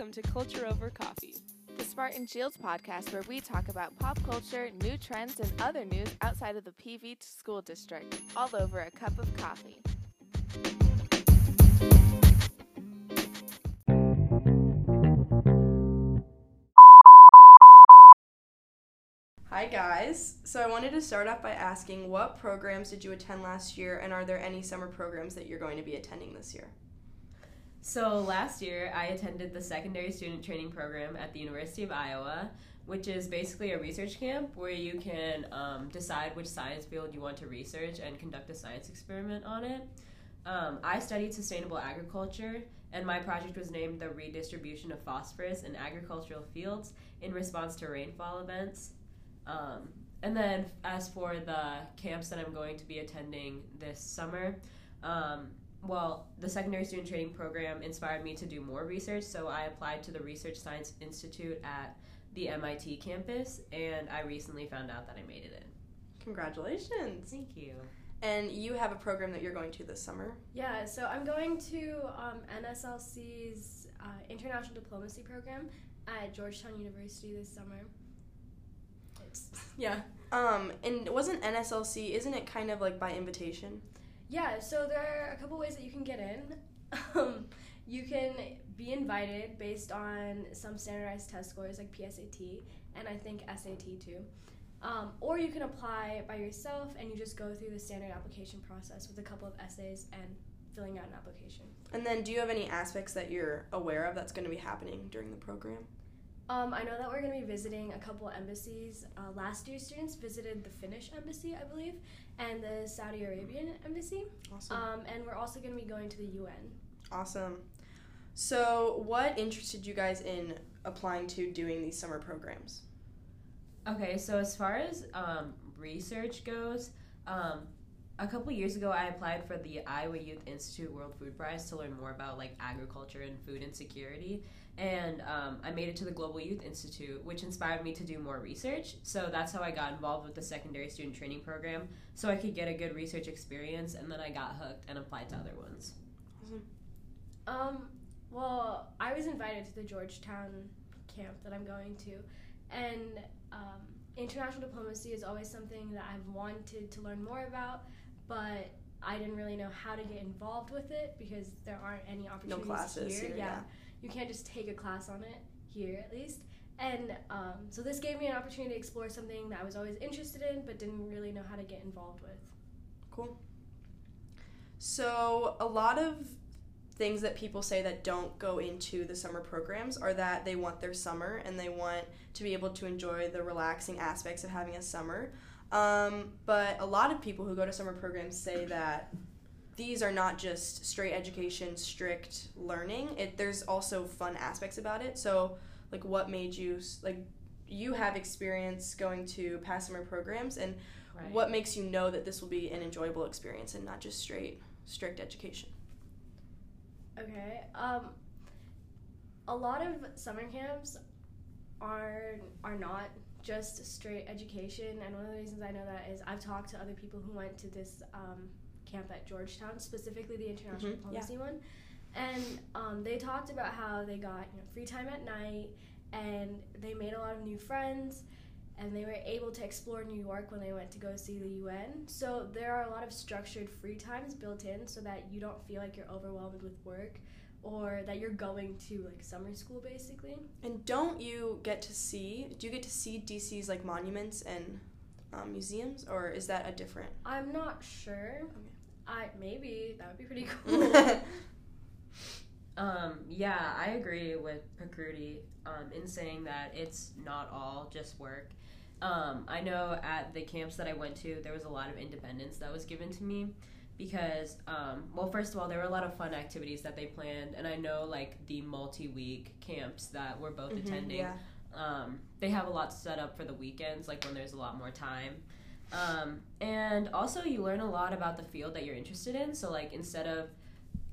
welcome to Culture Over Coffee, the Spartan Shields podcast where we talk about pop culture, new trends, and other news outside of the PV school district, all over a cup of coffee. Hi guys, so I wanted to start off by asking, what programs did you attend last year, and are there any summer programs that you're going to be attending this year? So last year I attended the secondary student training program at the University of Iowa, which is basically a research camp where you can decide which science field you want to research and conduct a science experiment on it. I studied sustainable agriculture, and my project was named the Redistribution of Phosphorus in Agricultural Fields in Response to Rainfall Events. And then as for the camps that I'm going to be attending this summer, the secondary student training program inspired me to do more research, so I applied to the Research Science Institute at the MIT campus, and I recently found out that I made it in. Congratulations. Thank you. And you have a program that you're going to this summer? Yeah, so I'm going to NSLC's International Diplomacy program at Georgetown University this summer. Yeah. And wasn't NSLC, isn't it kind of like by invitation? Yeah, so there are a couple ways that you can get in. You can be invited based on some standardized test scores like PSAT and I think SAT too. Or you can apply by yourself and you just go through the standard application process with a couple of essays and filling out an application. And then do you have any aspects that you're aware of that's going to be happening during the program? I know that we're going to be visiting a couple embassies. Last year's students visited the Finnish embassy, I believe, and the Saudi Arabian embassy. Awesome. And we're also going to be going to the UN. Awesome. So what interested you guys in applying to doing these summer programs? Okay, so as far as research goes, a couple years ago I applied for the Iowa Youth Institute World Food Prize to learn more about like agriculture and food insecurity. And I made it to the Global Youth Institute, which inspired me to do more research. So that's how I got involved with the secondary student training program, so I could get a good research experience, and then I got hooked and applied to other ones. Awesome. I was invited to the Georgetown camp that I'm going to, and international diplomacy is always something that I've wanted to learn more about, but I didn't really know how to get involved with it because there aren't any opportunities. No classes here. Yeah. You can't just take a class on it, here at least. And so this gave me an opportunity to explore something that I was always interested in but didn't really know how to get involved with. Cool. So a lot of things that people say that don't go into the summer programs are that they want their summer and they want to be able to enjoy the relaxing aspects of having a summer. But a lot of people who go to summer programs say that these are not just straight education, strict learning. There's also fun aspects about it. So, like, what made you, like, you have experience going to past summer programs, and right. What makes you know that this will be an enjoyable experience and not just strict education? Okay. A lot of summer camps are not just straight education, and one of the reasons I know that is I've talked to other people who went to this camp at Georgetown, specifically the international diplomacy one, and they talked about how they got free time at night, and they made a lot of new friends, and they were able to explore New York when they went to go see the UN. So there are a lot of structured free times built in so that you don't feel like you're overwhelmed with work or that you're going to like summer school basically. And do you get to see DC's like monuments and museums, or is that a different? I'm not sure. Okay. Maybe that would be pretty cool. Yeah, I agree with Prakriti in saying that it's not all just work. I know at the camps that I went to, there was a lot of independence that was given to me because, first of all, there were a lot of fun activities that they planned, and I know like the multi-week camps that we're both attending. Yeah. They have a lot set up for the weekends, like when there's a lot more time. And also you learn a lot about the field that you're interested in. So like instead of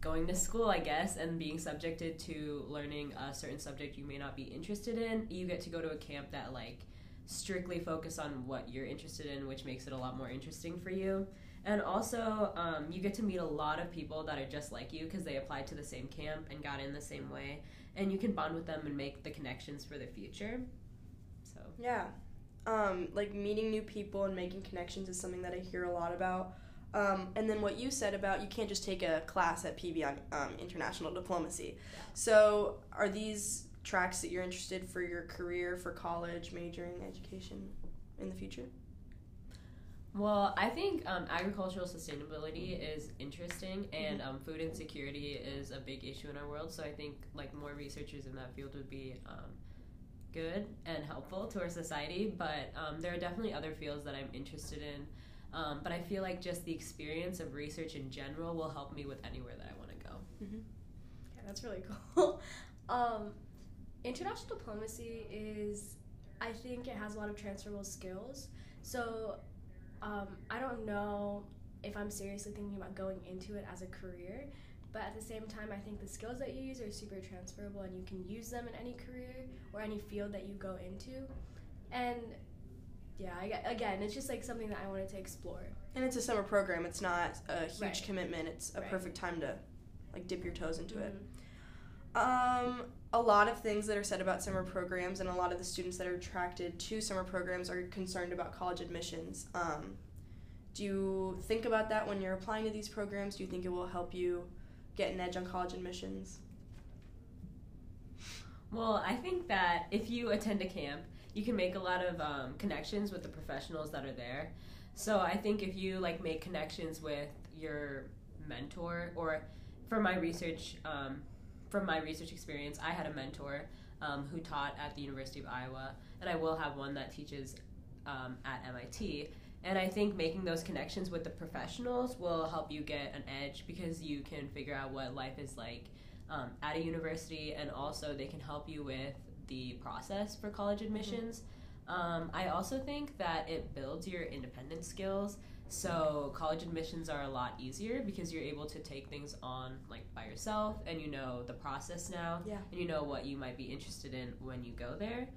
going to school, I guess, and being subjected to learning a certain subject you may not be interested in, you get to go to a camp that like strictly focus on what you're interested in, which makes it a lot more interesting for you. And also, you get to meet a lot of people that are just like you because they applied to the same camp and got in the same way. And you can bond with them and make the connections for the future. So yeah. Like meeting new people and making connections is something that I hear a lot about. And then what you said about you can't just take a class at PB on international diplomacy. Yeah. So are these tracks that you're interested for your career, for college, majoring, education in the future? Well, I think agricultural sustainability is interesting, and food insecurity is a big issue in our world. So I think like more researchers in that field would be good and helpful to our society. But there are definitely other fields that I'm interested in. But I feel like just the experience of research in general will help me with anywhere that I want to go. Mm-hmm. Yeah, that's really cool. International diplomacy is, I think it has a lot of transferable skills. So I don't know if I'm seriously thinking about going into it as a career, but at the same time, I think the skills that you use are super transferable and you can use them in any career or any field that you go into. And yeah, again, it's just like something that I wanted to explore. And it's a summer program. It's not a huge commitment. It's a perfect time to like dip your toes into it. A lot of things that are said about summer programs, and a lot of the students that are attracted to summer programs are concerned about college admissions. Do you think about that when you're applying to these programs? Do you think it will help you get an edge on college admissions? Well, I think that if you attend a camp, you can make a lot of connections with the professionals that are there. So I think if you like make connections with your mentor, or from my research experience, I had a mentor who taught at the University of Iowa, and I will have one that teaches at MIT. And I think making those connections with the professionals will help you get an edge because you can figure out what life is like at a university, and also they can help you with the process for college admissions. I also think that it builds your independent skills, so college admissions are a lot easier because you're able to take things on like by yourself, and you know the process now, and you know what you might be interested in when you go there.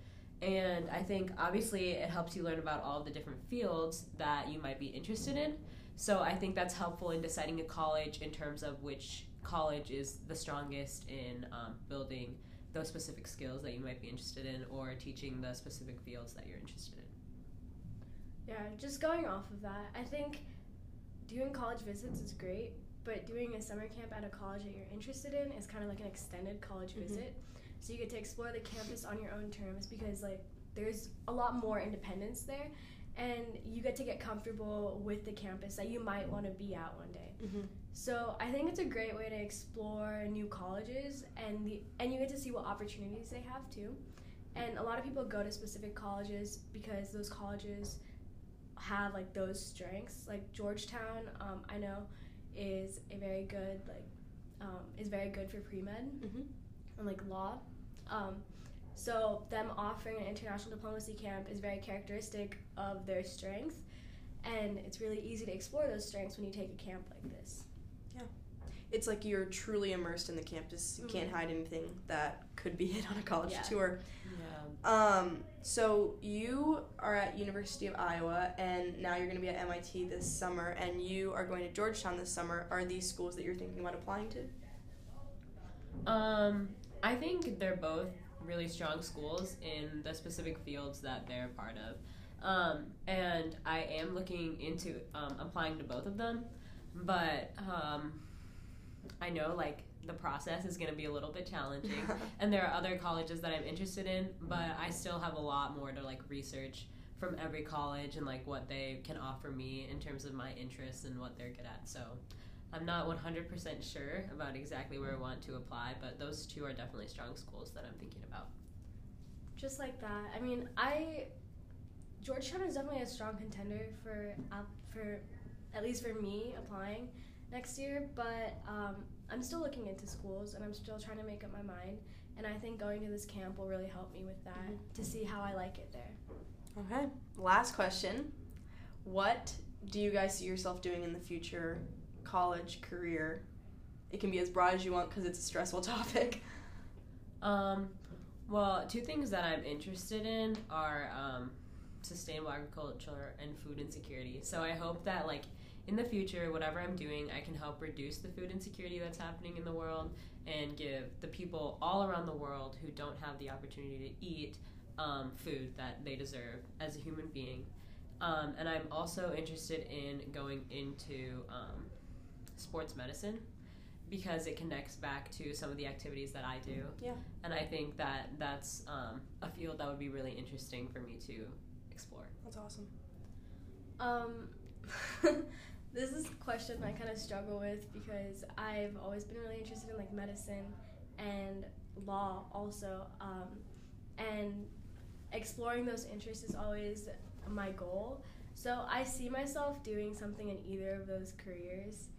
And I think obviously it helps you learn about all the different fields that you might be interested in, so I think that's helpful in deciding a college in terms of which college is the strongest in building those specific skills that you might be interested in, or teaching the specific fields that you're interested in. Yeah, just going off of that, I think doing college visits is great, but doing a summer camp at a college that you're interested in is kind of like an extended college visit. So you get to explore the campus on your own terms because like there's a lot more independence there, and you get to get comfortable with the campus that you might want to be at one day. So I think it's a great way to explore new colleges, and you get to see what opportunities they have too. And a lot of people go to specific colleges because those colleges have like those strengths. Like Georgetown, I know, is a very good is very good for pre-med and like law. So them offering an international diplomacy camp is very characteristic of their strength, and it's really easy to explore those strengths when you take a camp like this. Yeah. It's like you're truly immersed in the campus. You can't hide anything that could be hid on a college tour. Yeah. So you are at University of Iowa, and now you're going to be at MIT this summer, and you are going to Georgetown this summer. Are these schools that you're thinking about applying to? I think they're both really strong schools in the specific fields that they're a part of. And I am looking into applying to both of them, but I know like the process is going to be a little bit challenging, and there are other colleges that I'm interested in, but I still have a lot more to like research from every college and like what they can offer me in terms of my interests and what they're good at. So I'm not 100% sure about exactly where I want to apply, but those two are definitely strong schools that I'm thinking about. Just like that. I mean, Georgetown is definitely a strong contender for at least for me applying next year, but I'm still looking into schools, and I'm still trying to make up my mind, and I think going to this camp will really help me with that to see how I like it there. Okay, last question. What do you guys see yourself doing in the future, college, career? It can be as broad as you want because it's a stressful topic. Well, two things that I'm interested in are sustainable agriculture and food insecurity. So I hope that like in the future, whatever I'm doing, I can help reduce the food insecurity that's happening in the world and give the people all around the world who don't have the opportunity to eat food that they deserve as a human being. And I'm also interested in going into sports medicine, because it connects back to some of the activities that I do. Yeah. And I think that that's a field that would be really interesting for me to explore. That's awesome. This is a question I kind of struggle with, because I've always been really interested in, like, medicine and law also. And exploring those interests is always my goal. So I see myself doing something in either of those careers,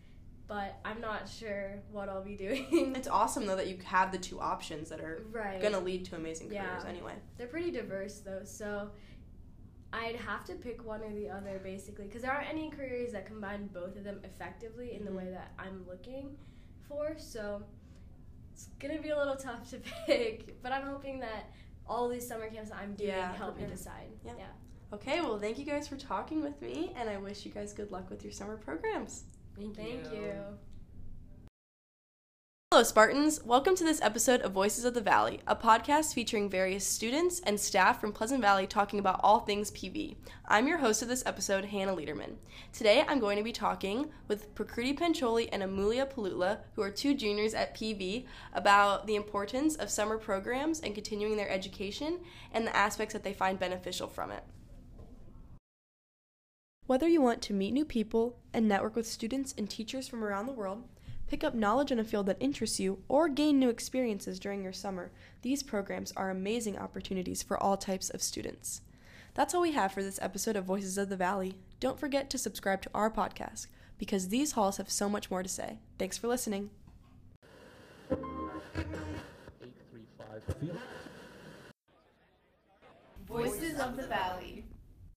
but I'm not sure what I'll be doing. It's awesome, though, that you have the two options that are going to lead to amazing careers anyway. They're pretty diverse, though, so I'd have to pick one or the other, basically, because there aren't any careers that combine both of them effectively in the way that I'm looking for, so it's going to be a little tough to pick, but I'm hoping that all these summer camps that I'm doing help me decide. Yeah. Okay, well, thank you guys for talking with me, and I wish you guys good luck with your summer programs. Thank you. Hello, Spartans. Welcome to this episode of Voices of the Valley, a podcast featuring various students and staff from Pleasant Valley talking about all things PV. I'm your host of this episode, Hannah Lederman. Today, I'm going to be talking with Prakriti Pancholi and Amulia Palutla, who are two juniors at PV, about the importance of summer programs and continuing their education and the aspects that they find beneficial from it. Whether you want to meet new people and network with students and teachers from around the world, pick up knowledge in a field that interests you, or gain new experiences during your summer, these programs are amazing opportunities for all types of students. That's all we have for this episode of Voices of the Valley. Don't forget to subscribe to our podcast, because these halls have so much more to say. Thanks for listening. 835 Voices of the Valley.